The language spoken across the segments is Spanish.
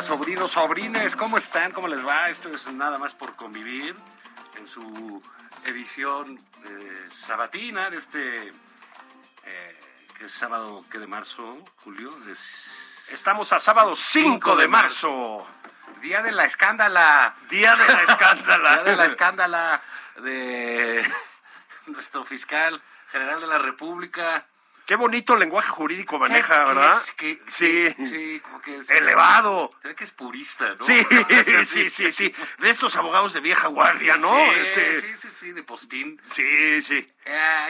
Sobrinos, sobrines, ¿cómo están? ¿Cómo les va? Esto es Nada Más por Convivir, en su edición sabatina de este, que es sábado, ¿qué de marzo, Julio? Estamos a sábado 5 de marzo, día de la escándala. Día de la escándala de nuestro fiscal general de la República. Qué bonito lenguaje jurídico maneja, ¿verdad? Sí, como que es elevado. Creo que es purista, ¿no? Sí. De estos abogados de vieja guardia, ¿no? Sí, de postín. Sí.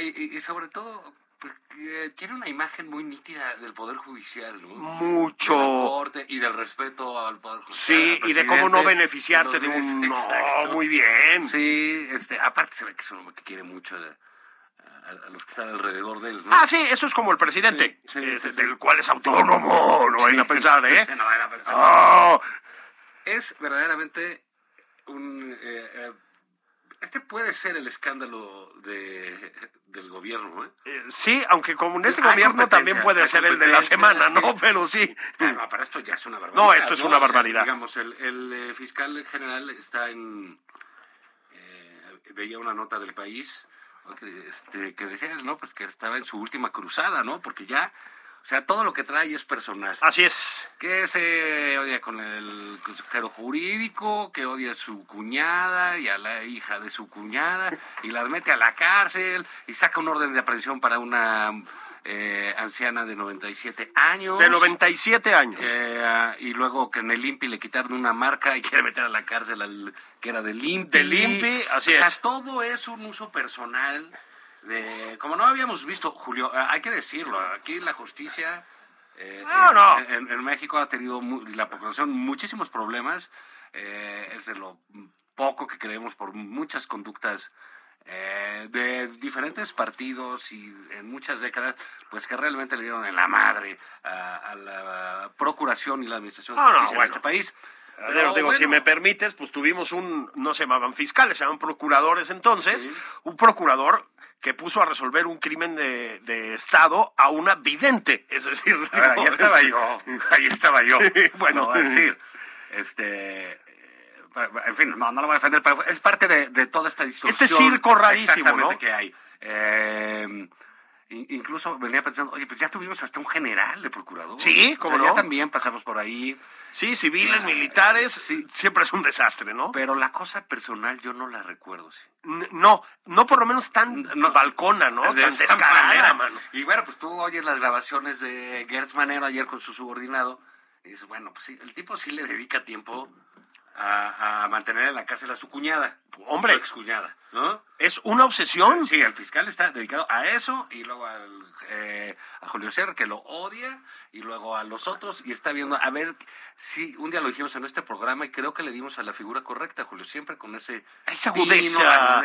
Y sobre todo, pues, tiene una imagen muy nítida del Poder Judicial, ¿no? Mucho. De la Corte y del respeto al Poder Judicial. Sí, y de cómo no beneficiarte de un... No, muy bien. Sí, aparte se ve que es un hombre que quiere mucho... A los que están alrededor de él, ¿no? Ah, sí, eso es como el presidente, sí. Del cual es autónomo, lo vayan a pensar, ¿eh? No vayan a pensar. Oh. Es verdaderamente un... este puede ser el escándalo del gobierno, ¿eh? Sí, aunque como en este gobierno también puede ser el de la semana, ¿no? Pero sí. No, pero esto ya es una barbaridad. No, esto es una barbaridad. O sea, digamos, el fiscal general está en... veía una nota del País... que decía, ¿no? Pues que estaba en su última cruzada, ¿no? Porque ya, o sea, todo lo que trae es personal. Así es. Que se odia con el consejero jurídico, que odia a su cuñada y a la hija de su cuñada, y las mete a la cárcel, y saca un orden de aprehensión para una anciana de 97 años. De 97 años. Y luego que en el IMPI le quitaron una marca y quiere meter a la cárcel al que era del IMPI. Del IMPI, así es. O sea, todo es un uso personal de... Como no habíamos visto, Julio, hay que decirlo, aquí la justicia en México ha tenido, la población, muchísimos problemas. Es de lo poco que creemos por muchas conductas de diferentes partidos y en muchas décadas, pues que realmente le dieron en la madre a la procuración y la administración de justicia en este país. Pero, digo, bueno, si me permites, pues tuvimos no se llamaban fiscales, se llamaban procuradores entonces, sí. Un procurador que puso a resolver un crimen de Estado a una vidente, es decir... Ahora, no, ahí estaba yo. Bueno, no, es decir, en fin, no lo voy a defender, pero es parte de toda esta distorsión. Este circo rarísimo, ¿no? Que hay. Incluso venía pensando, oye, pues ya tuvimos hasta un general de procurador. Sí, como no. Ya también pasamos por ahí. Sí, civiles, militares, sí. Siempre es un desastre, ¿no? Pero la cosa personal yo no la recuerdo, sí. No por lo menos tan balcona, ¿no? Tan descarada, mano. Y bueno, pues tú oyes las grabaciones de Gertz Manero ayer con su subordinado, y dices, bueno, pues sí, el tipo sí le dedica tiempo... A mantener en la cárcel a su cuñada. Hombre. Su excuñada, ¿no? Es una obsesión. Sí, el fiscal está dedicado a eso y luego a Julio César, que lo odia, y luego a los otros, y está viendo, a ver, si un día lo dijimos en este programa y creo que le dimos a la figura correcta, Julio, siempre con esa agudeza.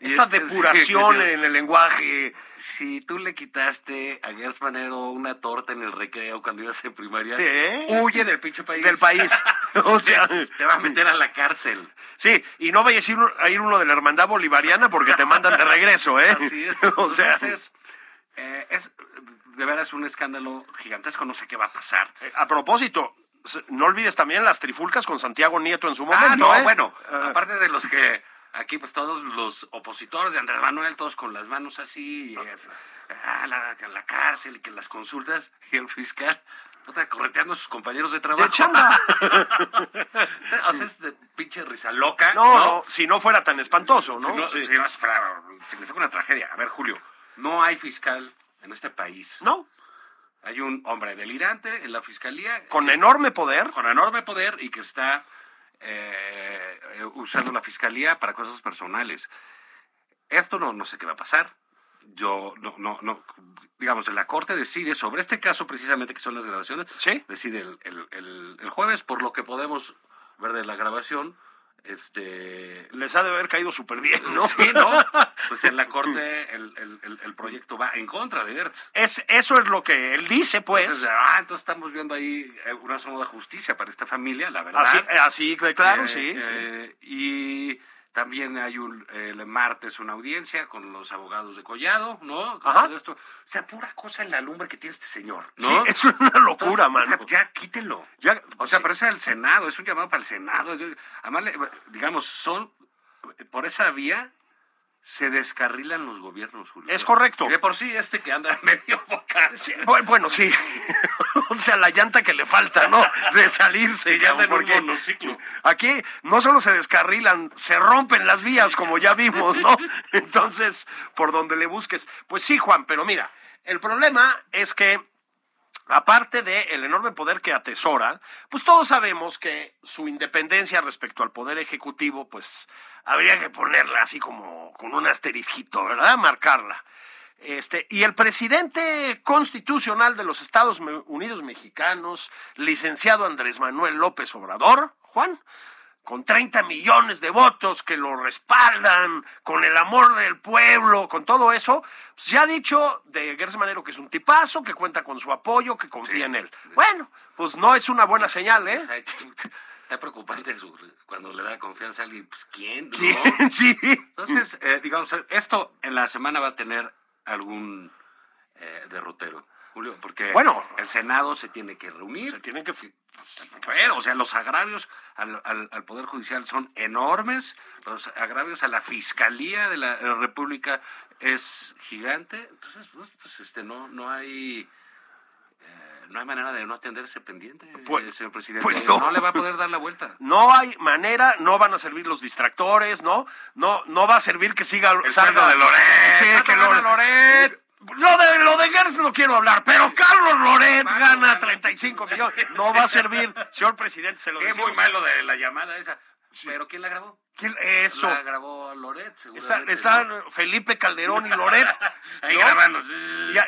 Esta depuración en el lenguaje. Si tú le quitaste a Gertz Manero una torta en el recreo cuando ibas en primaria, huye del pinche país. Del país. O sea, te va a meter a la cárcel. Sí, y no vayas a ir uno de la hermandad bolivariana porque te mandan de regreso, ¿eh? Así es. O sea, entonces, es de veras un escándalo gigantesco, no sé qué va a pasar. A propósito, No olvides también las trifulcas con Santiago Nieto en su momento. Bueno, aparte de los que aquí pues todos los opositores de Andrés Manuel, todos con las manos así, la cárcel y que las consultas y el fiscal correteando a sus compañeros de trabajo. ¡De chamba! Haces de pinche risa loca. No, si no fuera tan espantoso, ¿no? Significa una tragedia. A ver, Julio, no hay fiscal en este país. No. Hay un hombre delirante en la fiscalía. Con enorme poder y que está usando la fiscalía para cosas personales. Esto no sé qué va a pasar. Yo, no, digamos, la corte decide sobre este caso precisamente que son las grabaciones. Sí. Decide el jueves, por lo que podemos ver de la grabación. Les ha de haber caído súper bien, ¿no? Sí, ¿no? Pues en la corte el proyecto va en contra de Gertz. Eso es lo que él dice, pues. Entonces estamos viendo ahí una zona de justicia para esta familia, la verdad. Así claro, sí. Y también hay el martes una audiencia con los abogados de Collado, ¿no? Ajá. Esto. O sea, pura cosa en la lumbre que tiene este señor, ¿no? Sí, es una locura. Entonces, mano. Ya quítenlo. Ya, parece al Senado, es un llamado para el Senado. Además, digamos, por esa vía se descarrilan los gobiernos, Julio. Es correcto. Y de por sí que anda medio boca. Sí, bueno, sí. O sea, la llanta que le falta, ¿no? De salirse. Sí, ya porque un monociclo. Aquí no solo se descarrilan, se rompen las vías, como ya vimos, ¿no? Entonces, por donde le busques. Pues sí, Juan, pero mira, el problema es que, aparte del enorme poder que atesora, pues todos sabemos que su independencia respecto al poder ejecutivo, pues habría que ponerla así como con un asterisquito, ¿verdad? Marcarla. Y el presidente constitucional de los Estados Unidos mexicanos, licenciado Andrés Manuel López Obrador, Juan, con 30 millones de votos que lo respaldan, con el amor del pueblo, con todo eso, pues ya ha dicho de Gertz Manero que es un tipazo, que cuenta con su apoyo, que confía en él. Bueno, pues no es una buena señal, ¿eh? Está preocupante cuando le da confianza a alguien, pues ¿quién? ¿No? Sí. Entonces, digamos, esto en la semana va a tener algún derrotero, Julio, porque el Senado se tiene que reunir. Se tiene que... Pero, o sea, los agrarios al Poder Judicial son enormes, los agravios a la Fiscalía de la República es gigante, entonces, pues no hay... No hay manera de no atender ese pendiente, señor presidente. Pues no le va a poder dar la vuelta. No hay manera, no van a servir los distractores, no va a servir que salga de Loret. Sí, que Loret. Lo de Gertz no quiero hablar, pero Carlos Loret gana 35 millones. No va a servir, señor presidente, se lo decimos. Qué muy malo de la llamada esa. Sí. ¿Pero quién la grabó? Eso. La grabó Loret, seguramente. Están Felipe Calderón y Loret. Ahí grabando.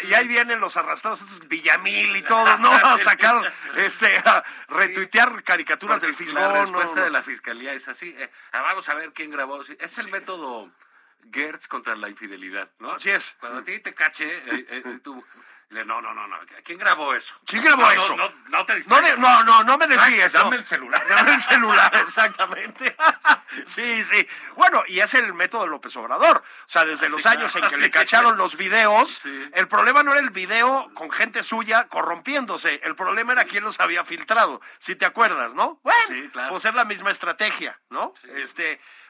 Y ahí vienen los arrastrados, estos Villamil y todos, ¿no? A sacar, a retuitear caricaturas del fiscal. La respuesta de la fiscalía es así. Vamos a ver quién grabó. Es el método Gertz contra la infidelidad, ¿no? Así es. Cuando a ti te cache, tú... No. ¿Quién grabó eso? No te distraigas. No me desvíes. Dame el celular. Exactamente. Sí. Bueno, y es el método de López Obrador. O sea, desde los años en que le cacharon los videos, el problema no era el video con gente suya corrompiéndose. El problema era quién los había filtrado. Si te acuerdas, ¿no? Bueno, sí, claro. Pues es la misma estrategia, ¿no? Sí.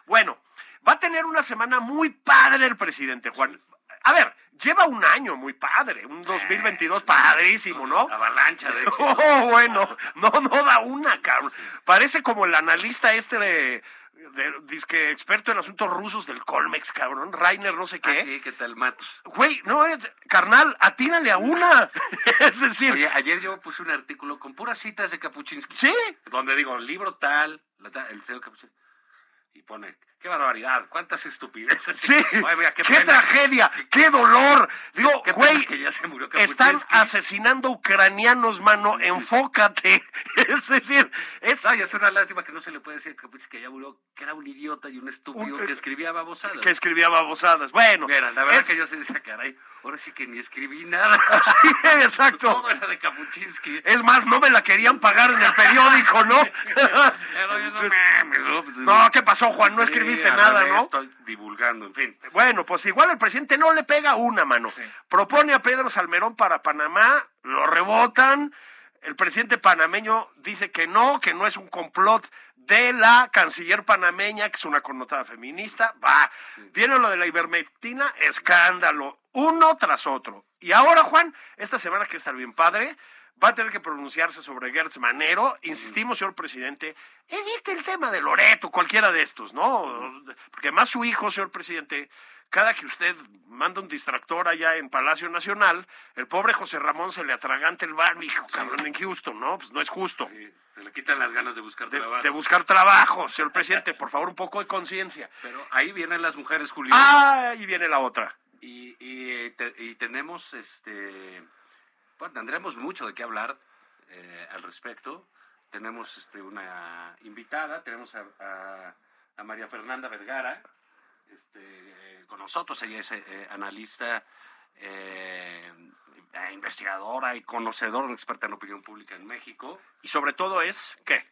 Bueno, va a tener una semana muy padre el presidente, Juan. A ver, lleva un año muy padre, un 2022 padrísimo, ¿no? Avalancha de... no da una, cabrón. Parece como el analista de experto en asuntos rusos del Colmex, cabrón, Rainer no sé qué. Sí, ¿qué tal, Matos? Güey, carnal, atínale a una. Es decir... Oye, ayer yo puse un artículo con puras citas de Kapuściński. Sí. Donde digo, libro tal, el señor Kapuściński. Y pone, qué barbaridad, cuántas estupideces. Sí, ay, mira, qué tragedia, qué dolor. Digo, qué güey, que ya se murió están asesinando ucranianos, mano, enfócate. Es decir, es una lástima que no se le puede decir que ya murió, que era un idiota y un estúpido que escribía babosadas. Bueno. Mira, la verdad que yo se decía, caray, ahora sí que ni escribí nada. Sí, exacto. Todo era de Kapuściński. Es más, no me la querían pagar en el periódico, ¿no? No, ¿qué pasó? Juan, no escribiste nada, ¿no? Estoy divulgando, en fin. Bueno, pues igual el presidente no le pega una, mano. Sí. Propone a Pedro Salmerón para Panamá, lo rebotan, El presidente panameño dice que no es un complot de la canciller panameña, que es una connotada feminista. Va, viene lo de la ivermectina, escándalo, uno tras otro. Y ahora, Juan, esta semana que está bien padre, va a tener que pronunciarse sobre Gertz Manero. Insistimos, señor presidente, evite el tema de Loret o cualquiera de estos, ¿no? Porque además su hijo, señor presidente, cada que usted manda un distractor allá en Palacio Nacional, el pobre José Ramón se le atraganta el barbijo, cabrón, en Houston, ¿no? Pues no es justo. Sí, se le quitan las ganas de buscar trabajo. De buscar trabajo, señor presidente, por favor, un poco de conciencia. Pero ahí vienen las mujeres, Julio. Ah, ahí viene la otra. Y tenemos, bueno, tendremos mucho de qué hablar al respecto. Tenemos una invitada, tenemos a María Fernanda Vergara, con nosotros. Ella es analista, investigadora y conocedora, experta en opinión pública en México. Y sobre todo es, ¿qué?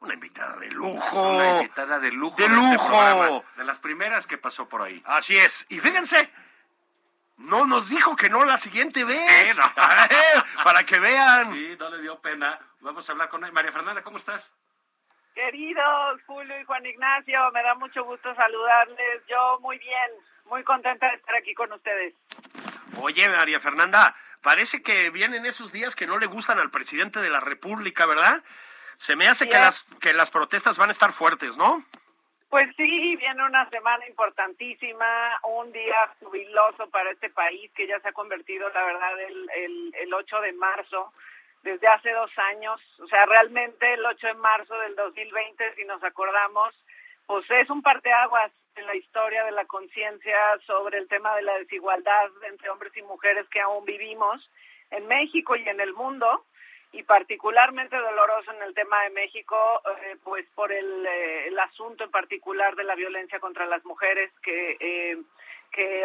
Una invitada de lujo. Una invitada de lujo. ¡De lujo! De las primeras que pasó por ahí. Así es. Y fíjense, no nos dijo que no la siguiente vez. Para que vean. Sí, no le dio pena. Vamos a hablar con él. María Fernanda, ¿cómo estás? Queridos Julio y Juan Ignacio, me da mucho gusto saludarles. Yo muy bien, muy contenta de estar aquí con ustedes. Oye, María Fernanda, parece que vienen esos días que no le gustan al presidente de la República, ¿verdad? Se me hace que las protestas van a estar fuertes, ¿no? Pues sí, viene una semana importantísima, un día jubiloso para este país que ya se ha convertido, la verdad, el 8 de marzo, desde hace 2 años. O sea, realmente el 8 de marzo del 2020, si nos acordamos, pues es un parteaguas en la historia de la conciencia sobre el tema de la desigualdad entre hombres y mujeres que aún vivimos en México y en el mundo. Y particularmente doloroso en el tema de México, pues por el asunto en particular de la violencia contra las mujeres que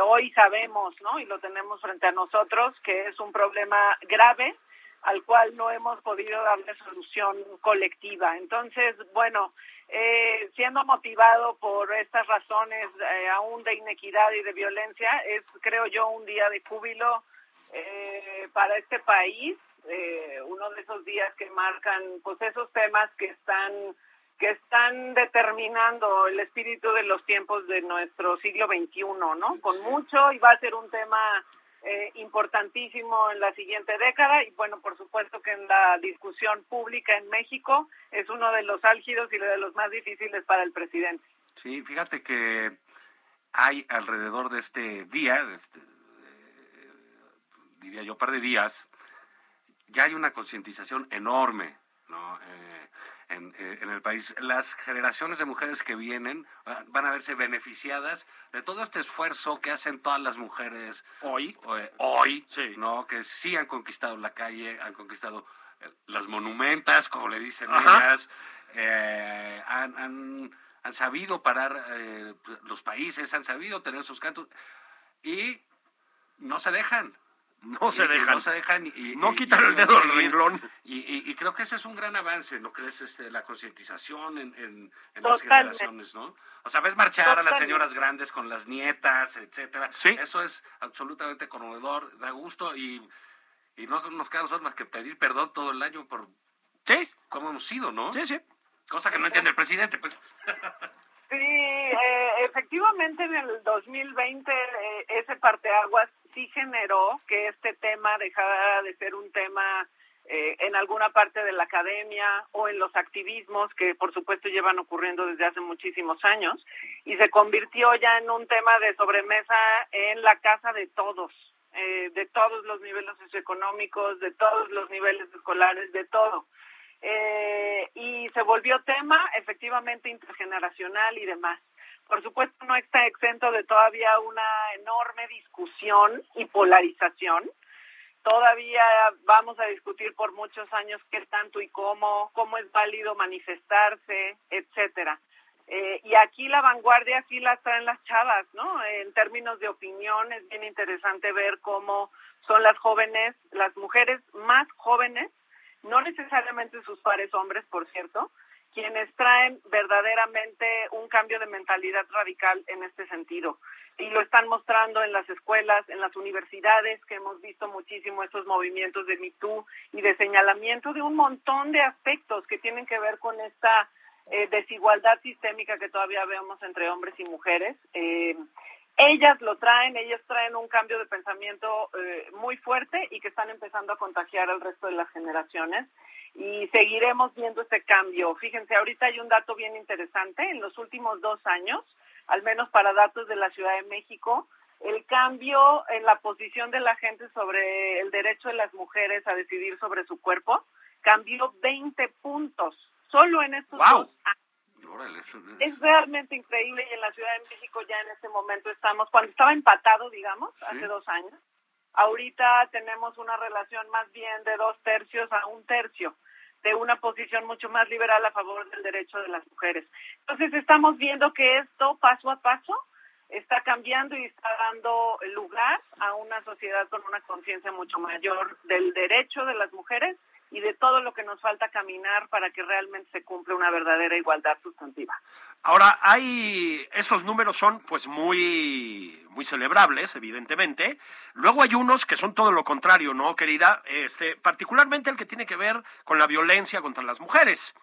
hoy sabemos, ¿no? Y lo tenemos frente a nosotros, que es un problema grave al cual no hemos podido darle solución colectiva. Entonces, bueno, siendo motivado por estas razones aún de inequidad y de violencia, es, creo yo, un día de júbilo para este país. Uno de esos días que marcan pues esos temas que están determinando el espíritu de los tiempos de nuestro siglo XXI, ¿no? Con mucho, y va a ser un tema importantísimo en la siguiente década, y bueno, por supuesto que en la discusión pública en México es uno de los álgidos y de los más difíciles para el presidente. Sí, fíjate que hay alrededor de este día, diría yo, par de días, ya hay una concientización enorme, ¿no? En el país. Las generaciones de mujeres que vienen van a verse beneficiadas de todo este esfuerzo que hacen todas las mujeres hoy, sí, ¿no? Que sí han conquistado la calle, han conquistado las monumentas, como le dicen ellas, han sabido parar los países, han sabido tener sus cantos y no se dejan. No quitan el dedo del renglón. Y creo que ese es un gran avance, ¿no crees? La concientización en las generaciones, ¿no? O sea, ves marchar a las señoras grandes con las nietas, etcétera. ¿Sí? Eso es absolutamente conmovedor, da gusto, y no nos queda más que pedir perdón todo el año por cómo hemos sido, ¿no? Sí, sí. Cosa que no entiende el presidente, pues. Sí, efectivamente en el 2020 ese parteaguas sí generó que este tema dejara de ser un tema en alguna parte de la academia o en los activismos que por supuesto llevan ocurriendo desde hace muchísimos años, y se convirtió ya en un tema de sobremesa en la casa de todos los niveles socioeconómicos, de todos los niveles escolares, de todo. Y se volvió tema efectivamente intergeneracional y demás. Por supuesto no está exento de todavía una enorme discusión y polarización. Todavía vamos a discutir por muchos años qué tanto y cómo es válido manifestarse, etcétera. Y aquí la vanguardia sí la traen las chavas, ¿no? En términos de opinión es bien interesante ver cómo son las jóvenes, las mujeres más jóvenes, no necesariamente sus pares hombres, por cierto, quienes traen verdaderamente un cambio de mentalidad radical en este sentido. Y lo están mostrando en las escuelas, en las universidades, que hemos visto muchísimo estos movimientos de Me Too y de señalamiento de un montón de aspectos que tienen que ver con esta desigualdad sistémica que todavía vemos entre hombres y mujeres. Ellas lo traen, ellas traen un cambio de pensamiento muy fuerte y que están empezando a contagiar al resto de las generaciones. Y seguiremos viendo este cambio. Fíjense, ahorita hay un dato bien interesante. En los últimos 2 años, al menos para datos de la Ciudad de México, el cambio en la posición de la gente sobre el derecho de las mujeres a decidir sobre su cuerpo cambió 20 puntos solo en estos 2 años. Órale, es realmente increíble. Y en la Ciudad de México ya en este momento estamos, cuando estaba empatado, digamos, sí, hace 2 años, ahorita tenemos una relación más bien de 2/3 a 1/3. De una posición mucho más liberal a favor del derecho de las mujeres. Entonces estamos viendo que esto paso a paso está cambiando y está dando lugar a una sociedad con una conciencia mucho mayor del derecho de las mujeres y de todo lo que nos falta caminar para que realmente se cumpla una verdadera igualdad sustantiva. Ahora, esos números son pues muy celebrables, evidentemente. Luego hay unos que son todo lo contrario, ¿no, querida? Particularmente el que tiene que ver con la violencia contra las mujeres.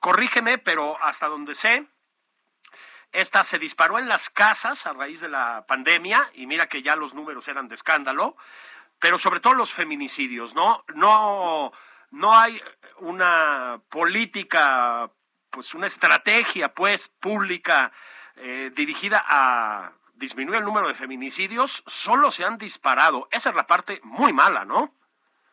Corrígeme, pero hasta donde sé, esta se disparó en las casas a raíz de la pandemia, y mira que ya los números eran de escándalo, pero sobre todo los feminicidios, ¿no? No hay una política, pues una estrategia, pues, pública dirigida a disminuir el número de feminicidios, solo se han disparado. Esa es la parte muy mala, ¿no?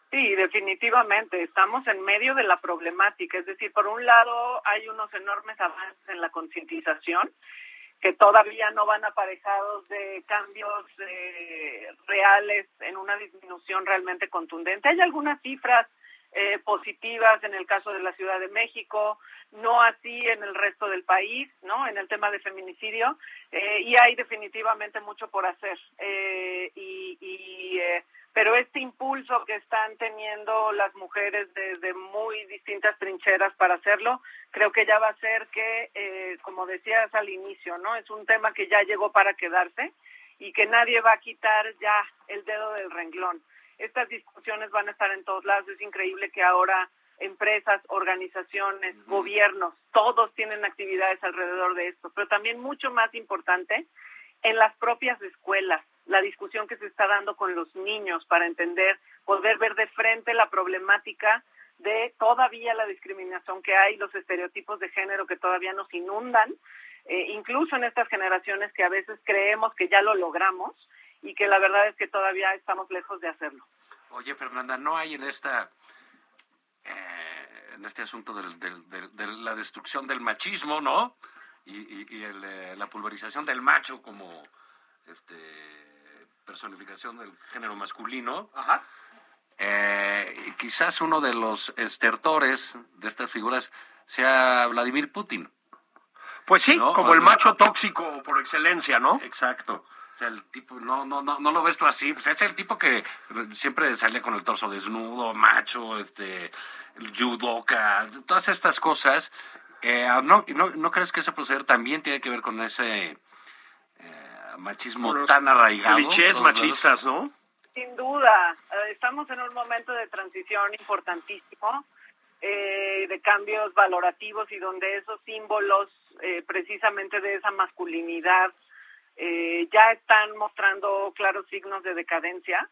Sí, definitivamente. Estamos en medio de la problemática. Es decir, por un lado hay unos enormes avances en la concientización, que todavía no van aparejados de cambios reales en una disminución realmente contundente. Hay algunas cifras positivas en el caso de la Ciudad de México, no así en el resto del país, ¿no? En el tema de feminicidio, y hay definitivamente mucho por hacer. Pero este impulso que están teniendo las mujeres desde muy distintas trincheras para hacerlo, creo que ya va a ser que, como decías al inicio, ¿no? Es un tema que ya llegó para quedarse y que nadie va a quitar ya el dedo del renglón. Estas discusiones van a estar en todos lados. Es increíble que ahora empresas, organizaciones, gobiernos, todos tienen actividades alrededor de esto, pero también mucho más importante, en las propias escuelas, la discusión que se está dando con los niños para entender, poder ver de frente la problemática de todavía la discriminación que hay, los estereotipos de género que todavía nos inundan, incluso en estas generaciones que a veces creemos que ya lo logramos y que la verdad es que todavía estamos lejos de hacerlo. Oye, Fernanda, ¿no hay en este asunto de la destrucción del machismo, ¿no? Y la pulverización del macho como personificación del género masculino? Ajá. Quizás uno de los estertores de estas figuras sea Vladimir Putin. Pues sí, ¿no? Como o el macho tóxico por excelencia, ¿no? Exacto. O sea, el tipo, no lo ves tú así, pues es el tipo que siempre sale con el torso desnudo, macho, el judoka, todas estas cosas. ¿No crees que ese proceder también tiene que ver con ese machismo tan arraigado? Clichés machistas, ¿no? Sin duda. Estamos en un momento de transición importantísimo, de cambios valorativos, y donde esos símbolos precisamente de esa masculinidad ya están mostrando claros signos de decadencia.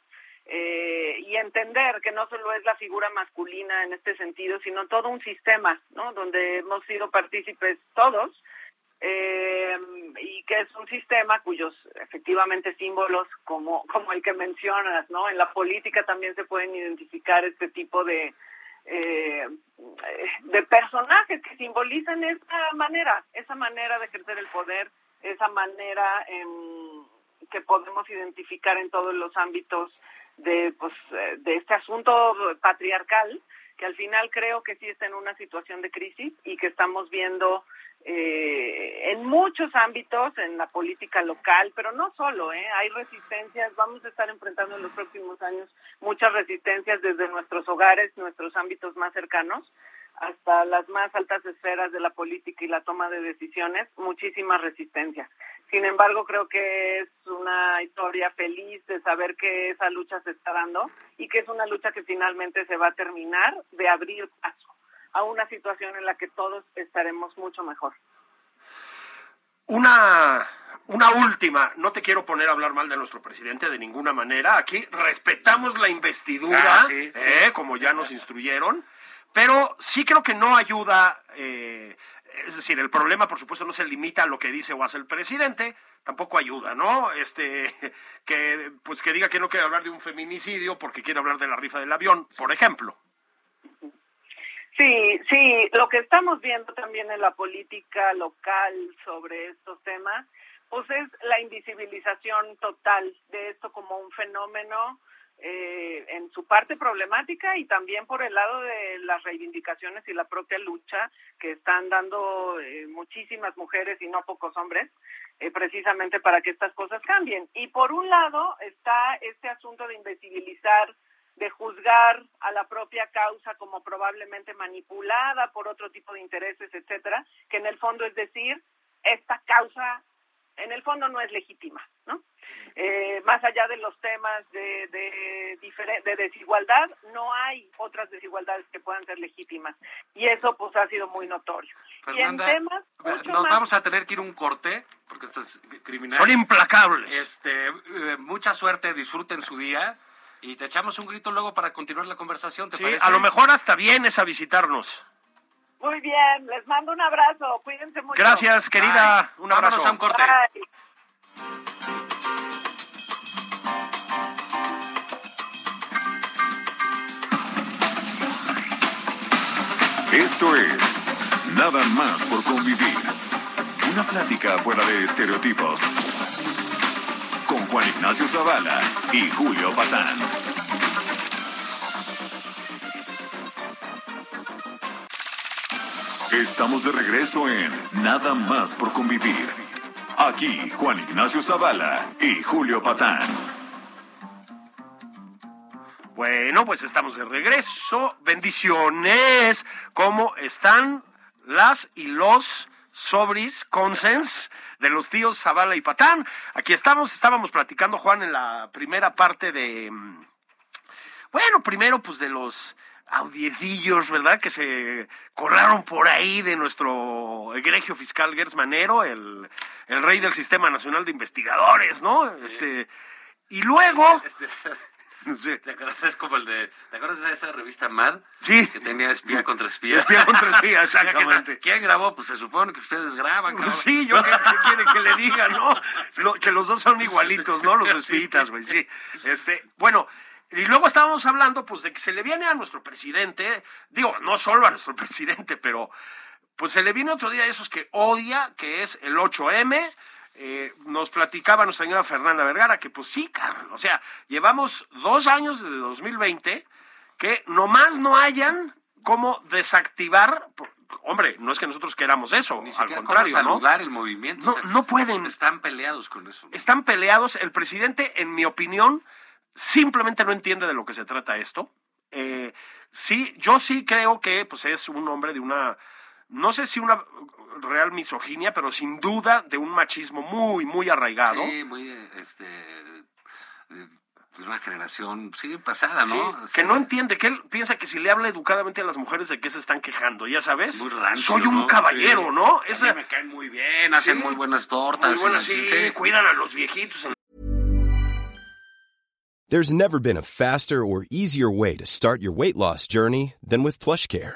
Y entender que no solo es la figura masculina en este sentido, sino todo un sistema, ¿no? Donde hemos sido partícipes todos, y que es un sistema cuyos efectivamente símbolos como el que mencionas, ¿no? En la política también se pueden identificar este tipo de personajes que simbolizan esa manera de ejercer el poder, esa manera que podemos identificar en todos los ámbitos de este asunto patriarcal, que al final creo que sí está en una situación de crisis y que estamos viendo en muchos ámbitos, en la política local, pero no solo, hay resistencias, vamos a estar enfrentando en los próximos años muchas resistencias desde nuestros hogares, nuestros ámbitos más cercanos, hasta las más altas esferas de la política y la toma de decisiones, muchísimas resistencias. Sin embargo, creo que es una historia feliz de saber que esa lucha se está dando y que es una lucha que finalmente se va a terminar de abrir paso a una situación en la que todos estaremos mucho mejor. Una última, no te quiero poner a hablar mal de nuestro presidente de ninguna manera, aquí respetamos la investidura, sí. Como ya nos instruyeron, pero sí creo que no ayuda, es decir, el problema por supuesto no se limita a lo que dice o hace el presidente, tampoco ayuda, ¿no? Que diga que no quiere hablar de un feminicidio porque quiere hablar de la rifa del avión, por ejemplo. Sí, lo que estamos viendo también en la política local sobre estos temas, pues es la invisibilización total de esto como un fenómeno en su parte problemática y también por el lado de las reivindicaciones y la propia lucha que están dando muchísimas mujeres y no pocos hombres, precisamente para que estas cosas cambien. Y por un lado está este asunto de invisibilizar, de juzgar a la propia causa como probablemente manipulada por otro tipo de intereses, etcétera, que en el fondo es decir, esta causa en el fondo no es legítima, ¿no? Más allá de los temas de desigualdad, no hay otras desigualdades que puedan ser legítimas. Y eso pues ha sido muy notorio. Fernanda, y en temas nos vamos a tener que ir un corte, porque esto es criminal. Son implacables. Mucha suerte, disfruten su día. Y te echamos un grito luego para continuar la conversación, ¿te parece? A lo mejor hasta vienes a visitarnos. Muy bien, les mando un abrazo, cuídense mucho. Gracias, querida, bye. Un abrazo. Vámonos a un corte. Bye. Esto es Nada Más por Convivir. Una plática fuera de estereotipos. Con Juan Ignacio Zavala y Julio Patán. Estamos de regreso en Nada Más por Convivir. Aquí Juan Ignacio Zavala y Julio Patán. Bueno, pues estamos de regreso. Bendiciones. ¿Cómo están las y los sobris, consens de los tíos Zavala y Patán? Aquí estábamos platicando, Juan, en la primera parte primero de los audiedillos, ¿verdad?, que se corraron por ahí de nuestro egregio fiscal Gertz Manero, el rey del Sistema Nacional de Investigadores, ¿no? Sí. Y luego... Sí. ¿Te acuerdas? Es como ¿te acuerdas de esa revista Mad? Sí. Que tenía espía contra espía. Espía contra espía, exactamente. ¿Quién grabó? Pues se supone que ustedes graban, cabrón. Sí, yo ¿qué quiere que le diga, no? Que los dos son igualitos, ¿no? Los espíritas, güey, sí. Y luego estábamos hablando, pues, de que se le viene a nuestro presidente, digo, no solo a nuestro presidente, pero pues se le viene otro día de esos que odia, que es el 8M, nos platicaba nuestra señora Fernanda Vergara que pues sí, cabrón, o sea, llevamos 2 años desde 2020 que nomás no hayan cómo desactivar, hombre, no es que nosotros queramos eso, ni al contrario, cómo saludar, ¿no?, el movimiento, no, o sea, no pueden, están peleados con eso, ¿no? Están peleados, el presidente, en mi opinión, simplemente no entiende de lo que se trata esto. Sí, yo sí creo que pues es un hombre de una, no sé si una real misoginia, pero sin duda de un machismo muy, muy arraigado. Sí, muy, de una generación, sí, pasada, ¿no? Sí, que no entiende, que él piensa que si le habla educadamente a las mujeres de qué se están quejando, ya sabes. Muy rancio, soy un, ¿no?, caballero, sí, ¿no? A mí me caen muy bien, hacen muy buenas tortas. Muy buenas, sí, cuidan a los viejitos. There's never been a faster or easier way to start your weight loss journey than with PlushCare.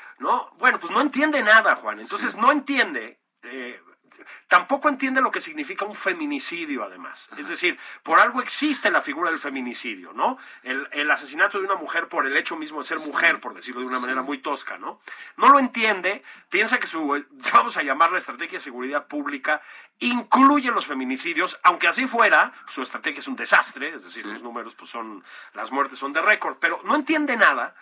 No, bueno, pues no entiende nada, Juan. Entonces no entiende Tampoco entiende lo que significa un feminicidio, además. Es decir, por algo existe la figura del feminicidio, ¿no? El asesinato de una mujer por el hecho mismo de ser mujer, por decirlo de una manera muy tosca, ¿no? No lo entiende, piensa que su, vamos a llamar la estrategia de seguridad pública, incluye los feminicidios, aunque así fuera, su estrategia es un desastre, es decir, los números, pues son, las muertes son de récord, pero no entiende nada.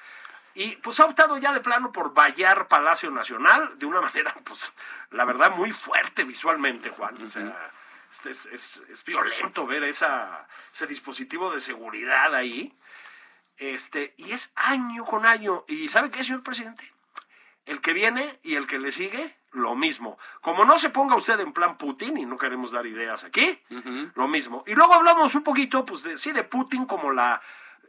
Y pues ha optado ya de plano por vallar Palacio Nacional de una manera, pues, la verdad, muy fuerte visualmente, Juan. Uh-huh. O sea, es violento ver ese dispositivo de seguridad ahí. Y es año con año. ¿Y sabe qué, señor presidente? El que viene y el que le sigue, lo mismo. Como no se ponga usted en plan Putin, y no queremos dar ideas aquí, uh-huh, lo mismo. Y luego hablamos un poquito, pues, de Putin como la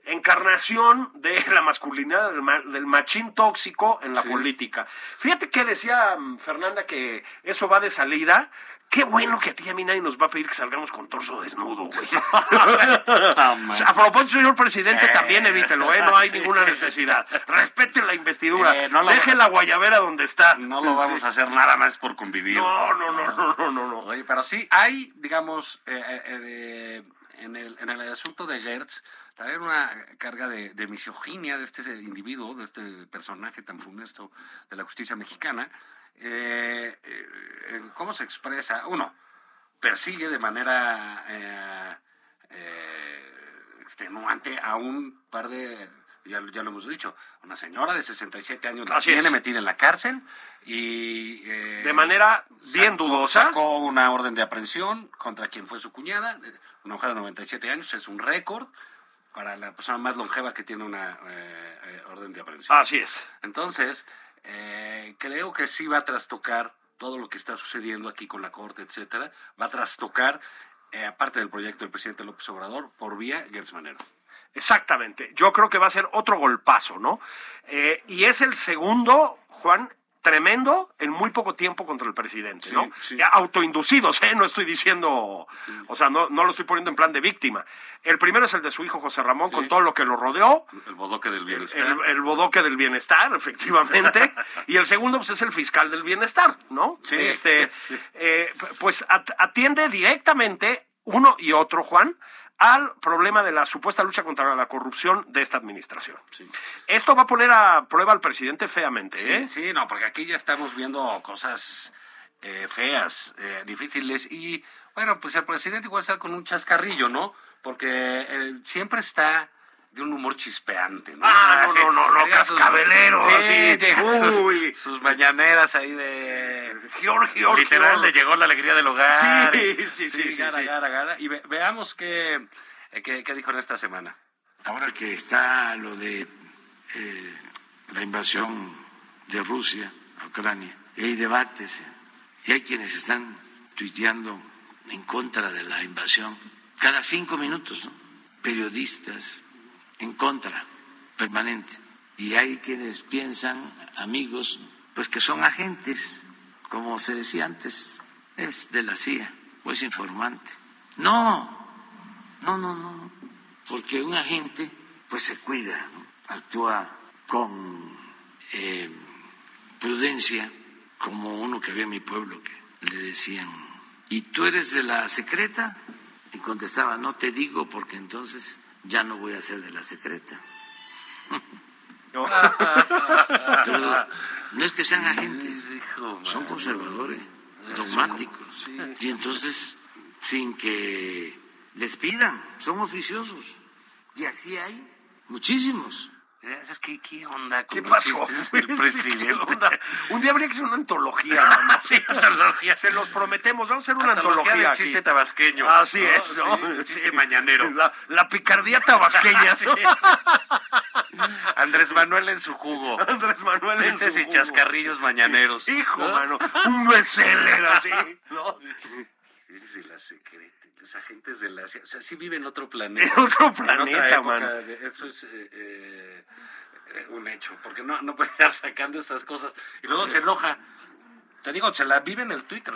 encarnación de la masculinidad, del machín tóxico en la política. Fíjate que decía Fernanda que eso va de salida. Qué bueno que a ti y a mí nadie nos va a pedir que salgamos con torso desnudo, güey. O sea, a propósito, señor presidente, también evítelo, no hay ninguna necesidad. Respete la investidura, no deje la guayabera donde está. No lo vamos a hacer nada más por convivir. No. Oye, pero sí hay, digamos, en el asunto de Gertz, traer una carga de misoginia de este individuo, de este personaje tan funesto de la justicia mexicana. ¿Cómo se expresa? Uno, persigue de manera extenuante a un par de, ya lo hemos dicho, una señora de 67 años la tiene metida en la cárcel y de manera bien dudosa sacó una orden de aprehensión contra quien fue su cuñada, una mujer de 97 años, es un récord para la persona más longeva que tiene una orden de aprehensión. Así es. Entonces, creo que sí va a trastocar todo lo que está sucediendo aquí con la Corte, etcétera. Va a trastocar, aparte del proyecto del presidente López Obrador, por vía Gertz Manero. Exactamente. Yo creo que va a ser otro golpazo, ¿no? Y es el segundo, Juan, tremendo en muy poco tiempo contra el presidente, ¿no? Sí. Autoinducidos, no estoy diciendo, o sea, no lo estoy poniendo en plan de víctima. El primero es el de su hijo José Ramón, con todo lo que lo rodeó. El bodoque del bienestar. El bodoque del bienestar, efectivamente. Y el segundo, pues, es el fiscal del bienestar, ¿no? Sí. Pues atiende directamente uno y otro, Juan, al problema de la supuesta lucha contra la corrupción de esta administración. Sí. Esto va a poner a prueba al presidente feamente, ¿eh? Sí, no, porque aquí ya estamos viendo cosas feas, difíciles, y bueno, pues el presidente igual está con un chascarrillo, ¿no? Porque él siempre está de un humor chispeante, ¿no? Cascabelero, sus mañaneras ahí de Giorgio. Literal, le llegó la alegría del hogar. Gara. Y veamos qué dijo en esta semana. Ahora que está lo de la invasión de Rusia a Ucrania, y hay debates, y hay quienes están tuiteando en contra de la invasión, cada 5 minutos, ¿no? Periodistas en contra, permanente. Y hay quienes piensan, amigos, pues que son agentes, como se decía antes, es de la CIA, pues informante. No, porque un agente, pues se cuida, ¿no? Actúa con prudencia, como uno que había en mi pueblo que le decían, ¿y tú eres de la secreta? Y contestaba, no te digo porque entonces ya no voy a ser de la secreta. Pero no es que sean agentes, son conservadores, dogmáticos. Y entonces, sin que les pidan, son oficiosos. Y así hay muchísimos. ¿Qué onda? ¿Qué pasó? El presidente. Un día habría que hacer una antología, mamá. Sí, antología. Se los prometemos. Vamos a hacer una antología del chiste aquí tabasqueño. Así es. ¿No? Sí, chiste mañanero. La picardía tabasqueña. Sí. Andrés Manuel en su jugo. Chistes y chascarrillos mañaneros. Hijo, mano. Un bestseller así, ¿no? Eres de la secreta, los agentes de la CIA, o sea, sí viven en otro planeta. En otro planeta, mano. Eso es un hecho, porque no puede estar sacando esas cosas. Y luego se enoja. Te digo, se la vive en el Twitter.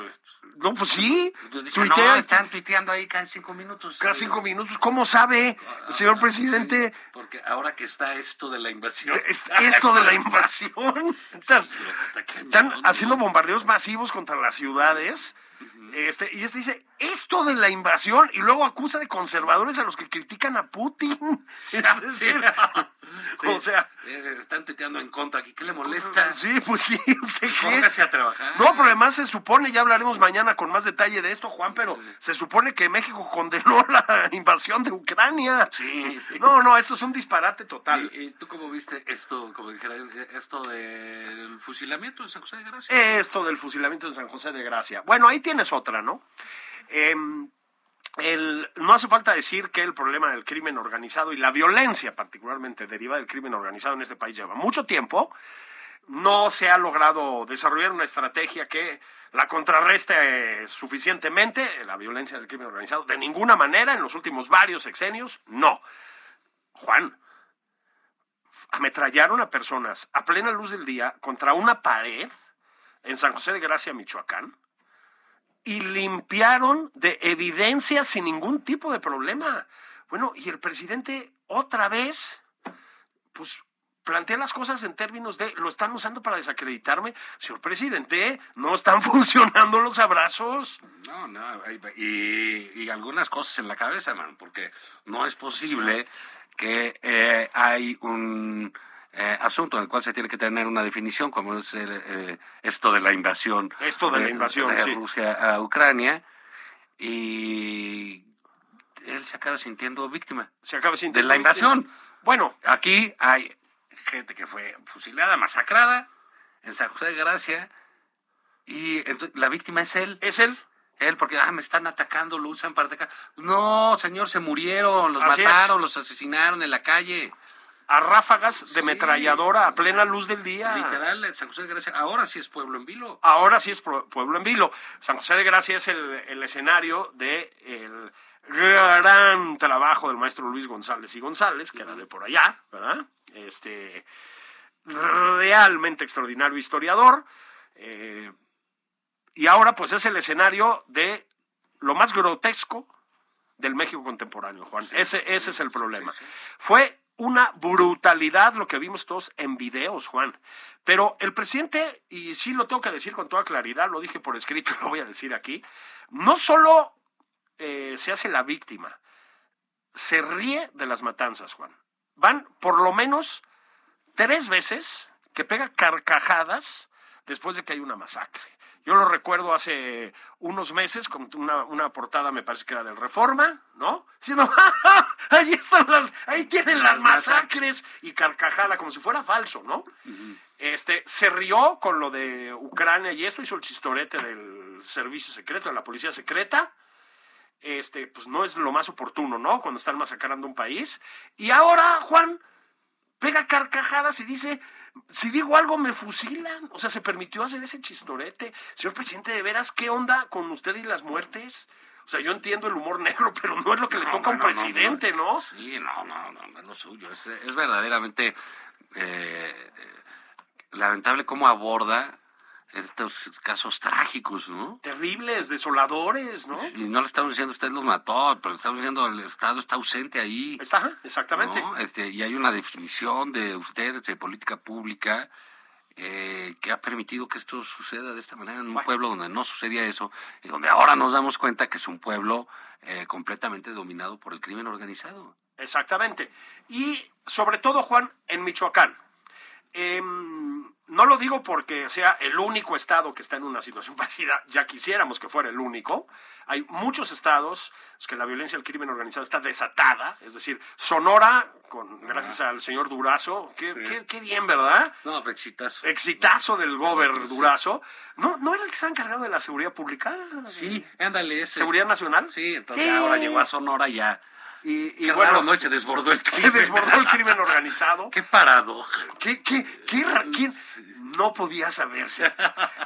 No, pues sí. Dice, tuitean. No, están tuiteando ahí cada 5 minutos. Cada 5 minutos. ¿Cómo sabe, señor presidente? Sí, porque ahora que está esto de la invasión. Esto de la invasión. Están haciendo bombardeos masivos contra las ciudades. Y dice, esto de la invasión, y luego acusa de conservadores a los que critican a Putin. Es decir, sí, o sea, están tuiteando en contra aquí, ¿qué le molesta? Sí, pues sí. Póngase a trabajar. No, pero además se supone, ya hablaremos mañana con más detalle de esto, Juan, pero se supone que México condenó la invasión de Ucrania. Sí. No, esto es un disparate total. ¿Y tú cómo viste esto, como dijera, esto del fusilamiento en San José de Gracia? Esto del fusilamiento en San José de Gracia. Bueno, ahí tienes otra, ¿no? No hace falta decir que el problema del crimen organizado y la violencia particularmente derivada del crimen organizado en este país lleva mucho tiempo. No se ha logrado desarrollar una estrategia que la contrarreste suficientemente, la violencia del crimen organizado, de ninguna manera en los últimos varios sexenios, no. Juan, ametrallaron a personas a plena luz del día contra una pared en San José de Gracia, Michoacán, y limpiaron de evidencia sin ningún tipo de problema. Bueno, y el presidente otra vez, pues, plantea las cosas en términos de, ¿lo están usando para desacreditarme? Señor presidente, no están funcionando los abrazos. No, y algunas cosas en la cabeza, man, porque no es posible que hay un... asunto en el cual se tiene que tener una definición, como es esto de la invasión. Esto de la invasión, de Rusia a Ucrania, y él se acaba sintiendo víctima. Se acaba sintiendo de la invasión. Bueno, aquí hay gente que fue fusilada, masacrada en San José de Gracia, y la víctima es él. Es él. Él, porque me están atacando, lo usan para atacar. No, señor, se murieron, los así mataron, es. Los asesinaron en la calle. A ráfagas de ametralladora a plena luz del día. Literal, San José de Gracia ahora sí es pueblo en vilo. Ahora sí es pueblo en vilo. San José de Gracia es el escenario del gran trabajo del maestro Luis González y González, que era de por allá, ¿verdad? Realmente extraordinario historiador. Y ahora pues es el escenario de lo más grotesco del México contemporáneo, Juan. Sí, ese es el problema. Sí. Fue una brutalidad lo que vimos todos en videos, Juan. Pero el presidente, y sí lo tengo que decir con toda claridad, lo dije por escrito y lo voy a decir aquí, no solo se hace la víctima, se ríe de las matanzas, Juan. Van por lo menos 3 veces que pega carcajadas después de que hay una masacre. Yo lo recuerdo hace unos meses con una portada, me parece que era del Reforma, ¿no? Diciendo, ¡ja, ja! Ahí tienen las masacres, y carcajada como si fuera falso, ¿no? Uh-huh. Se rió con lo de Ucrania y esto, hizo el chistorete del servicio secreto, de la policía secreta. Pues no es lo más oportuno, ¿no? Cuando están masacrando un país. Y ahora, Juan, pega carcajadas y dice... Si digo algo, me fusilan. O sea, se permitió hacer ese chistorete. Señor presidente, de veras, ¿qué onda con usted y las muertes? O sea, yo entiendo el humor negro, pero no es lo que le toca a un presidente, ¿no? Sí, no es lo suyo. Es verdaderamente lamentable cómo aborda estos casos trágicos, ¿no? Terribles, desoladores, ¿no? Y no le estamos diciendo usted los mató, pero le estamos diciendo el Estado está ausente ahí. Está, exactamente. ¿No? Y hay una definición de usted, de política pública, que ha permitido que esto suceda de esta manera en un pueblo donde no sucedía eso, y donde ahora nos damos cuenta que es un pueblo completamente dominado por el crimen organizado. Exactamente. Y sobre todo, Juan, en Michoacán. No lo digo porque sea el único estado que está en una situación parecida, ya quisiéramos que fuera el único. Hay muchos estados que la violencia del crimen organizado está desatada, es decir, Sonora, gracias al señor Durazo, qué bien, ¿verdad? No, exitazo. Exitazo del gober Durazo. ¿No era el que estaba encargado de la seguridad pública? Sí, ándale. Ese. ¿Seguridad nacional? Sí, entonces ahora llegó a Sonora ya. Y bueno, noche desbordó el crimen. Se desbordó el crimen organizado. Qué paradoja. ¿Qué no podía saberse?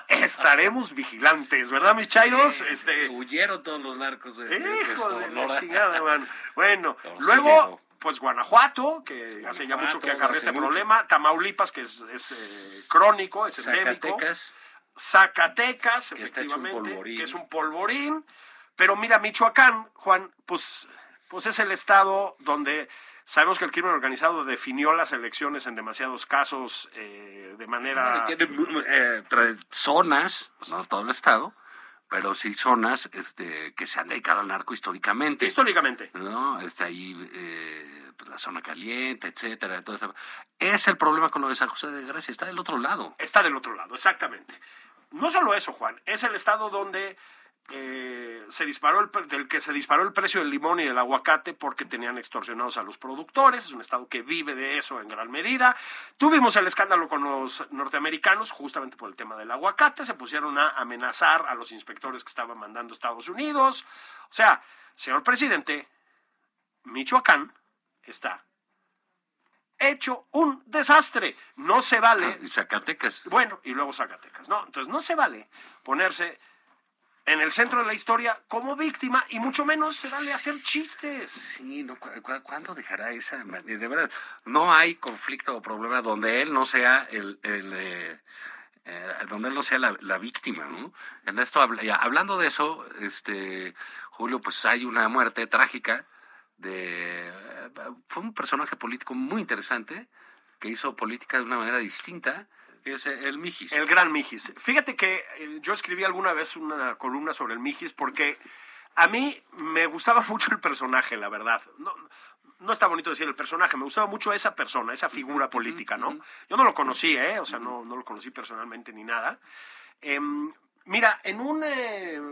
Estaremos vigilantes, ¿verdad, mis chairos? Sí, huyeron todos los narcos de Sonora. Bueno, luego, pues Guanajuato, que hace ya mucho que acarrea este problema. Tamaulipas, que es crónico, es endémico. Zacatecas. Zacatecas, que efectivamente, que es un polvorín. Pero mira, Michoacán, Juan, pues es el estado donde sabemos que el crimen organizado definió las elecciones en demasiados casos de manera... Tiene zonas, no todo el estado, pero sí zonas que se han dedicado al narco históricamente. Históricamente. No, ahí la zona caliente, etcétera. Todo eso. Es el problema con lo de San José de Gracia, está del otro lado. Está del otro lado, exactamente. No solo eso, Juan, es el estado donde... del que se disparó el precio del limón y del aguacate porque tenían extorsionados a los productores. Es un estado que vive de eso en gran medida. Tuvimos el escándalo con los norteamericanos justamente por el tema del aguacate. Se pusieron a amenazar a los inspectores que estaban mandando a Estados Unidos. O sea, señor presidente, Michoacán está hecho un desastre. No se vale. Y Zacatecas. Bueno, y luego Zacatecas. No, entonces no se vale ponerse en el centro de la historia como víctima, y mucho menos se vale hacer chistes. Sí, no, ¿cuándo dejará esa? De verdad, no hay conflicto o problema donde él no sea donde él no sea la víctima, ¿no? En esto, hablando de eso, Julio, pues hay una muerte trágica fue un personaje político muy interesante que hizo política de una manera distinta. Es el Mijis. El gran Mijis. Fíjate que yo escribí alguna vez una columna sobre el Mijis porque a mí me gustaba mucho el personaje, la verdad. No está bonito decir el personaje, me gustaba mucho esa persona, esa figura política, ¿no? Yo no lo conocí, o sea, no lo conocí personalmente ni nada. Mira, en un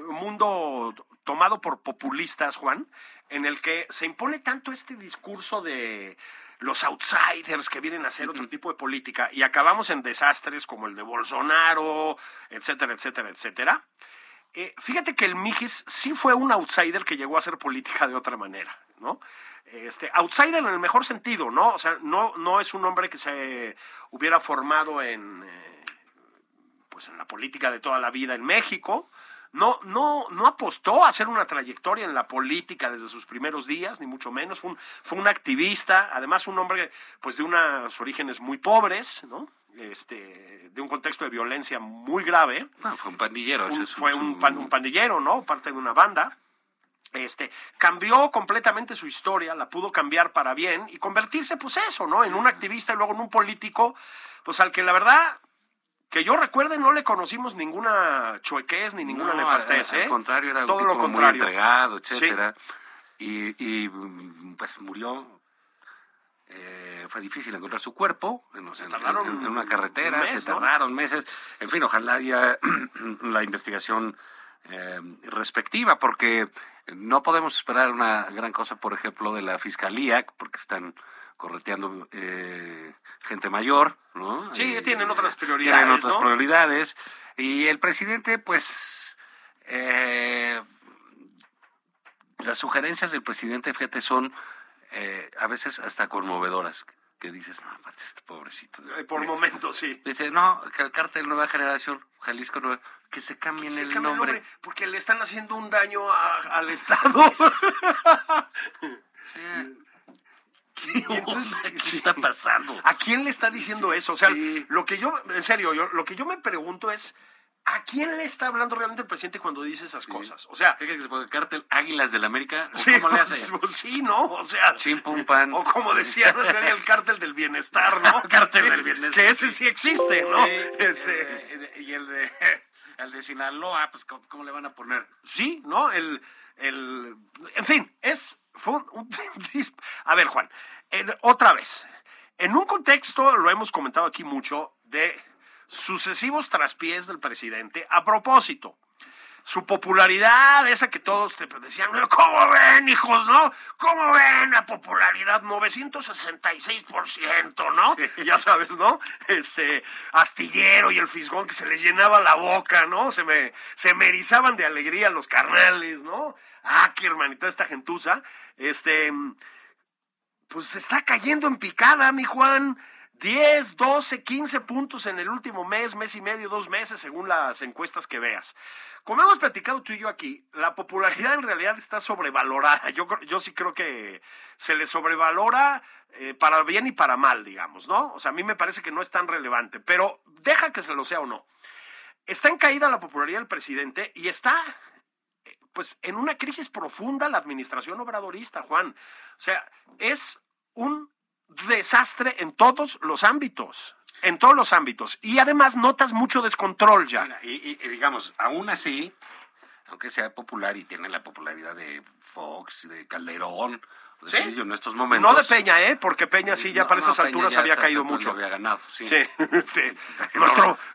mundo tomado por populistas, Juan, en el que se impone tanto este discurso de los outsiders que vienen a hacer otro tipo de política y acabamos en desastres como el de Bolsonaro, etcétera, etcétera, etcétera. Fíjate que el Mijis sí fue un outsider que llegó a hacer política de otra manera, ¿no? Outsider en el mejor sentido, ¿no? O sea, no es un hombre que se hubiera formado en la política de toda la vida en México. No apostó a hacer una trayectoria en la política desde sus primeros días, ni mucho menos. Fue un activista, además un hombre pues de unos orígenes muy pobres, ¿no? De un contexto de violencia muy grave. No, fue un pandillero. Un pandillero, ¿no? Parte de una banda. Cambió completamente su historia, la pudo cambiar para bien y convertirse, pues eso, ¿no? En un activista y luego en un político, pues al que la verdad... Que yo recuerde, no le conocimos ninguna chuequez ni ninguna nefastez. Al contrario, era todo un tipo muy entregado, etcétera. Sí. Y pues murió. Fue difícil encontrar su cuerpo en una carretera, se tardaron meses. En fin, ojalá haya la investigación respectiva, porque no podemos esperar una gran cosa, por ejemplo, de la fiscalía, porque están correteando gente mayor, ¿no? Sí, tienen otras prioridades, ¿no? Tienen otras prioridades. Y el presidente, pues... las sugerencias del presidente, fíjate, son a veces hasta conmovedoras. Que dices, no, este pobrecito. Por momentos, sí. Dice, no, que el Cártel Nueva Generación Jalisco Nueva, que se cambien el nombre. Porque le están haciendo un daño al Estado. Sí. ¿Qué está pasando? ¿A quién le está diciendo eso? O sea, Lo que yo, en serio, lo que yo me pregunto es, ¿a quién le está hablando realmente el presidente cuando dice esas cosas? O sea, ¿qué se puede Cártel Águilas del América? ¿O cómo le hace? Pues, sí, no, o sea, chin, pum, pan. O como decía, ¿no? El Cártel del Bienestar, ¿no? El Cártel del Bienestar. Que ese sí existe, ¿no? Sí, y el de Sinaloa, pues ¿cómo le van a poner? Sí, ¿no? En fin, es... A ver, Juan, otra vez, en un contexto, lo hemos comentado aquí mucho, de sucesivos traspiés del presidente a propósito. Su popularidad, esa que todos te decían, ¿cómo ven, hijos, no? ¿Cómo ven la popularidad? 966%, ¿no? Sí. Ya sabes, ¿no? Astillero y el Fisgón que se les llenaba la boca, ¿no? Se me erizaban de alegría los carnales, ¿no? Ackerman y toda esta gentuza. Pues se está cayendo en picada, mi Juan. 10, 12, 15 puntos en el último mes y medio, 2 meses, según las encuestas que veas. Como hemos platicado tú y yo aquí, la popularidad en realidad está sobrevalorada. Yo sí creo que se le sobrevalora para bien y para mal, digamos, ¿no? O sea, a mí me parece que no es tan relevante, pero deja que se lo sea o no. Está en caída la popularidad del presidente y está, pues, en una crisis profunda la administración obradorista, Juan. O sea, es un desastre en todos los ámbitos. En todos los ámbitos. Y además notas mucho descontrol ya. Mira, y digamos, aún así, aunque sea popular y tiene la popularidad de Fox, de Calderón, de ¿sí? Silvio, en estos momentos. No de Peña, porque Peña sí, ya no, para esas alturas había caído mucho. Había ganado, sí. Sí.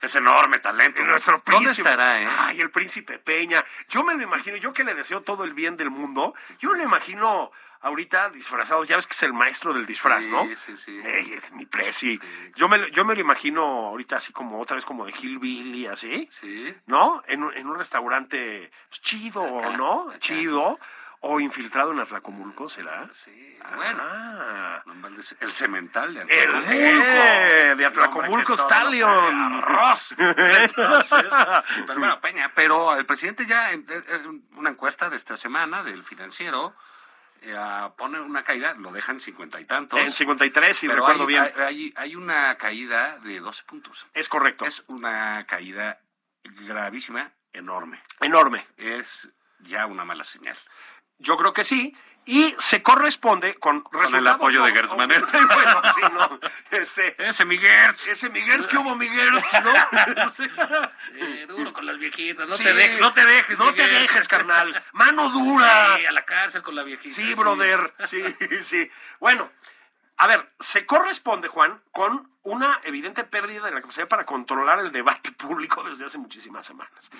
Es enorme talento. Nuestro príncipe. ¿Dónde estará, Ay, el príncipe Peña. Yo me lo imagino, yo que le deseo todo el bien del mundo, yo lo imagino ahorita disfrazado, ya ves que es el maestro del disfraz, sí, ¿no? Sí, sí. Es mi presi. Sí. Yo me lo imagino ahorita así como otra vez como de Hillbilly, así. Sí. ¿No? En un restaurante pues, chido, acá, ¿no? Acá. Chido. O infiltrado en Atlacomulco, ¿será? Sí, bueno. El cemental de Atlacomulco. De Atlacomulco Stallion. Arroz. Pero bueno, Peña, pero el presidente ya en una encuesta de esta semana del Financiero pone una caída, lo dejan 50 y tantos. En 53, si recuerdo bien. Hay una caída de 12 puntos. Es correcto. Es una caída gravísima, enorme. Enorme. Es ya una mala señal. Yo creo que sí, y se corresponde con el apoyo de Gertz Manero. Bueno, sí, no. Ese mi Gertz, ¿qué hubo mi Gertz? ¿No? Duro con las viejitas, no te dejes, carnal. Mano dura. Sí, a la cárcel con la viejita. Sí, brother. Sí. Bueno, a ver, se corresponde, Juan, con una evidente pérdida de la capacidad para controlar el debate público desde hace muchísimas semanas.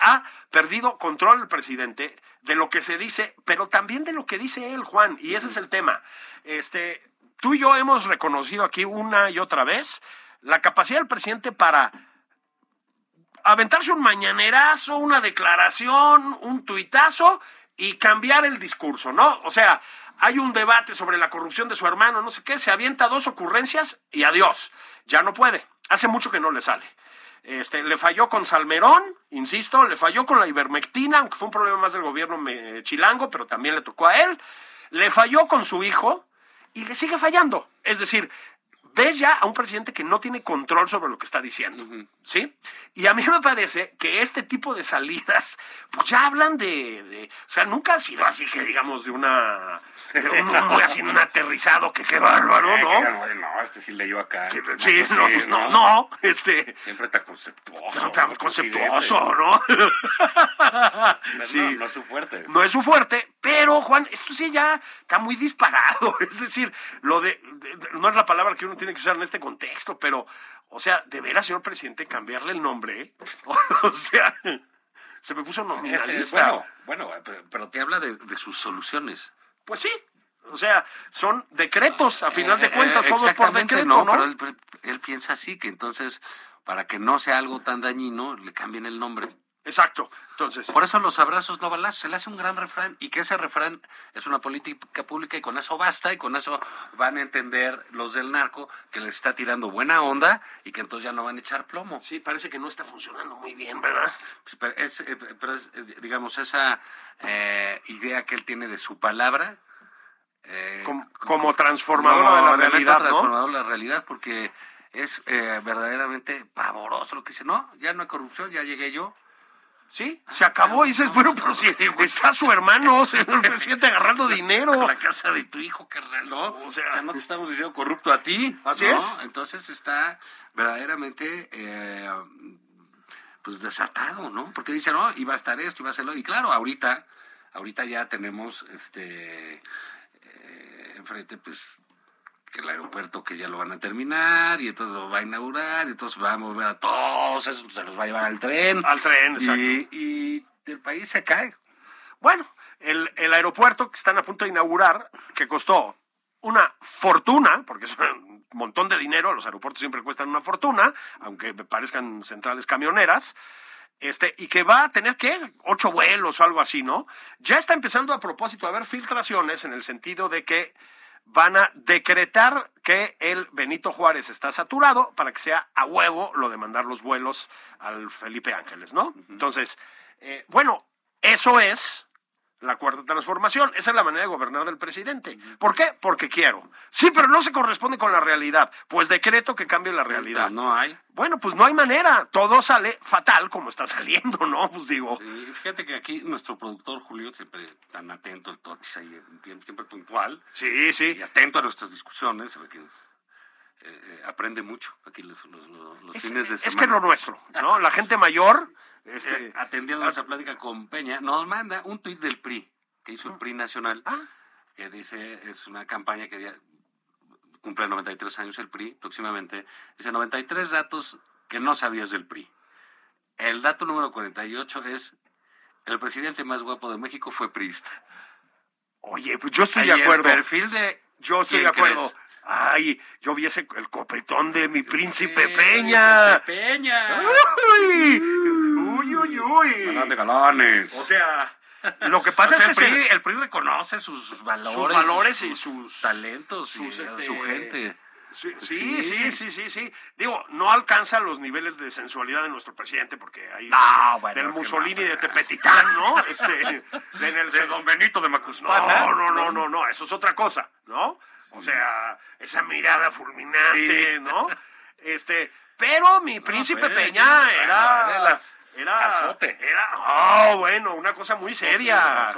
Ha perdido control el presidente de lo que se dice, pero también de lo que dice él, Juan, y ese es el tema. Tú y yo hemos reconocido aquí una y otra vez la capacidad del presidente para aventarse un mañanerazo, una declaración, un tuitazo y cambiar el discurso, ¿no? O sea, hay un debate sobre la corrupción de su hermano, no sé qué, se avienta 2 ocurrencias y adiós. Ya no puede, hace mucho que no le sale. Le falló con Salmerón, insisto, le falló con la ivermectina, aunque fue un problema más del gobierno chilango, pero también le tocó a él. Le falló con su hijo y le sigue fallando. Es decir, ves ya a un presidente que no tiene control sobre lo que está diciendo, ¿sí? Y a mí me parece que este tipo de salidas, pues ya hablan de o sea, nunca ha sido así que, digamos, de un aterrizado, que qué bárbaro, ¿no? No, sí leyó acá. No. Siempre tan conceptuoso. ¿No? Sí. No es su fuerte. No es su fuerte, pero, Juan, esto sí ya está muy disparado. Es decir, lo de no es la palabra que uno tiene que usar en este contexto, pero, o sea, de veras, señor presidente, cambiarle el nombre, o sea, se me puso nominalista. Bueno, pero te habla de sus soluciones. Pues sí, o sea, son decretos, a final de cuentas, todos por decreto, ¿no? Pero él piensa así, que entonces, para que no sea algo tan dañino, le cambien el nombre. Exacto, entonces. Por eso los abrazos no balazos, se le hace un gran refrán, y que ese refrán es una política pública y con eso basta, y con eso van a entender los del narco que les está tirando buena onda y que entonces ya no van a echar plomo. Sí, parece que no está funcionando muy bien, ¿verdad? Pues, pero es, digamos, esa idea que él tiene de su palabra. Como transformadora de la realidad, ¿no? Transformadora de la realidad, porque es verdaderamente pavoroso lo que dice. No, ya no hay corrupción, ya llegué yo. Sí, se acabó, y dices, bueno, pero si está su hermano, señor presidente, agarrando dinero. A la casa de tu hijo, carnal, ¿no? O sea, no te estamos diciendo corrupto a ti. Así ¿no? es. Entonces está verdaderamente pues desatado, ¿no? Porque dice, no, iba a estar esto, iba a hacerlo. Y claro, ahorita ya tenemos enfrente, pues, que el aeropuerto que ya lo van a terminar y entonces lo va a inaugurar y entonces va a mover a todos esos, se los va a llevar al tren. Al tren, exacto. Y el país se cae. Bueno, el aeropuerto que están a punto de inaugurar, que costó una fortuna, porque es un montón de dinero, los aeropuertos siempre cuestan una fortuna, aunque parezcan centrales camioneras, y que va a tener, ¿qué? 8 vuelos o algo así, ¿no? Ya está empezando a propósito a haber filtraciones en el sentido de que van a decretar que el Benito Juárez está saturado para que sea a huevo lo de mandar los vuelos al Felipe Ángeles, ¿no? Entonces, bueno, eso es la Cuarta Transformación. Esa es la manera de gobernar del presidente. ¿Por qué? Porque quiero. Sí, pero no se corresponde con la realidad. Pues decreto que cambie la realidad. No hay. Bueno, pues no hay manera. Todo sale fatal como está saliendo, ¿no? Pues digo. Sí, fíjate que aquí nuestro productor Julio, siempre tan atento, el totis ahí, siempre puntual. Sí, sí. Y atento a nuestras discusiones, se ve que aprende mucho aquí los fines de semana. Es que es lo nuestro, ¿no? La gente mayor. Atendiendo nuestra plática con Peña, nos manda un tuit del PRI, que hizo el PRI nacional, que dice, es una campaña que ya cumple 93 años el PRI, próximamente, dice 93 datos que no sabías del PRI. El dato número 48 es, el presidente más guapo de México fue priista. Oye, pues yo estoy de acuerdo. El perfil de... Yo estoy de acuerdo. ¿Crees? Ay, yo vi el copetón de mi príncipe Peña. Peña. Uy. Galán de galanes. O sea, lo que pasa es que el PRI reconoce sus valores y sus talentos, su gente. Sí. Digo, no alcanza los niveles de sensualidad de nuestro presidente, porque ahí del Mussolini de Tepetitán, ¿no? De Don Benito de Macuspana. No, eso es otra cosa, ¿no? O sea, esa mirada fulminante, sí, ¿no? Pero mi príncipe Peña era azote. Una cosa muy seria.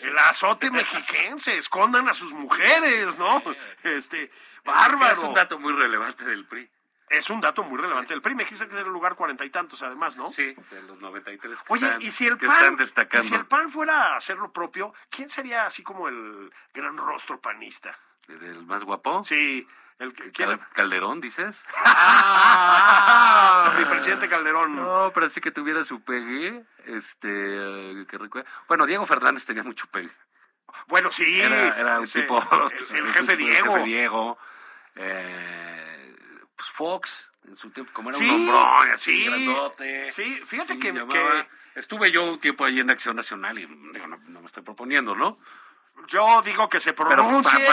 El azote mexiquense. Escondan a sus mujeres, ¿no? Bárbaro. Sí, es un dato muy relevante del PRI. Me dijiste que era el lugar 40 y tantos, además, ¿no? Sí, de los 93 que están destacando. Y si el PAN fuera a hacer lo propio, ¿quién sería así como el gran rostro panista? ¿El más guapo? Sí. ¿Calderón, dices? Mi presidente Calderón. No, pero sí que tuviera su pegue. Que recuerda. Bueno, Diego Fernández tenía mucho pegue. Bueno, sí. Era un tipo... El jefe Diego. Pues Fox, en su tiempo, como era un hombrón, así, grandote. Sí, fíjate que estuve yo un tiempo allí en Acción Nacional y digo, no me estoy proponiendo, ¿no? Yo digo que se pronuncie.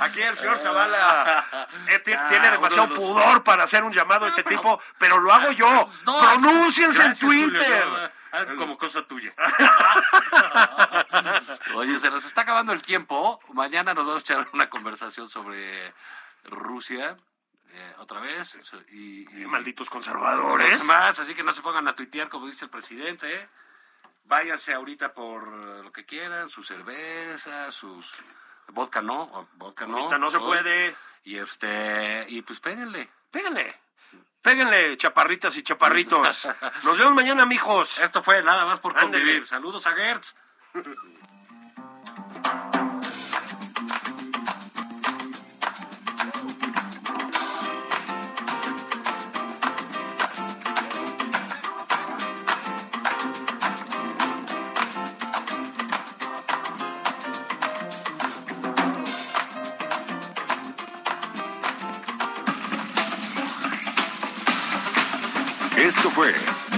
Aquí el señor Zavala tiene demasiado pudor para hacer un llamado a este tipo, pero lo hago yo. No, pronúnciense en Twitter. Julio, como cosa tuya. Oye, se nos está acabando el tiempo. Mañana nos vamos a echar una conversación sobre Rusia, otra vez, y malditos conservadores más, así que no se pongan a tuitear como dice el presidente. Váyanse ahorita por lo que quieran, su cerveza, sus vodka no, ahorita no se puede, y pues péguenle, chaparritas y chaparritos. Nos vemos mañana, mijos. Esto fue Nada Más por Convivir. Saludos a Gertz. Esto fue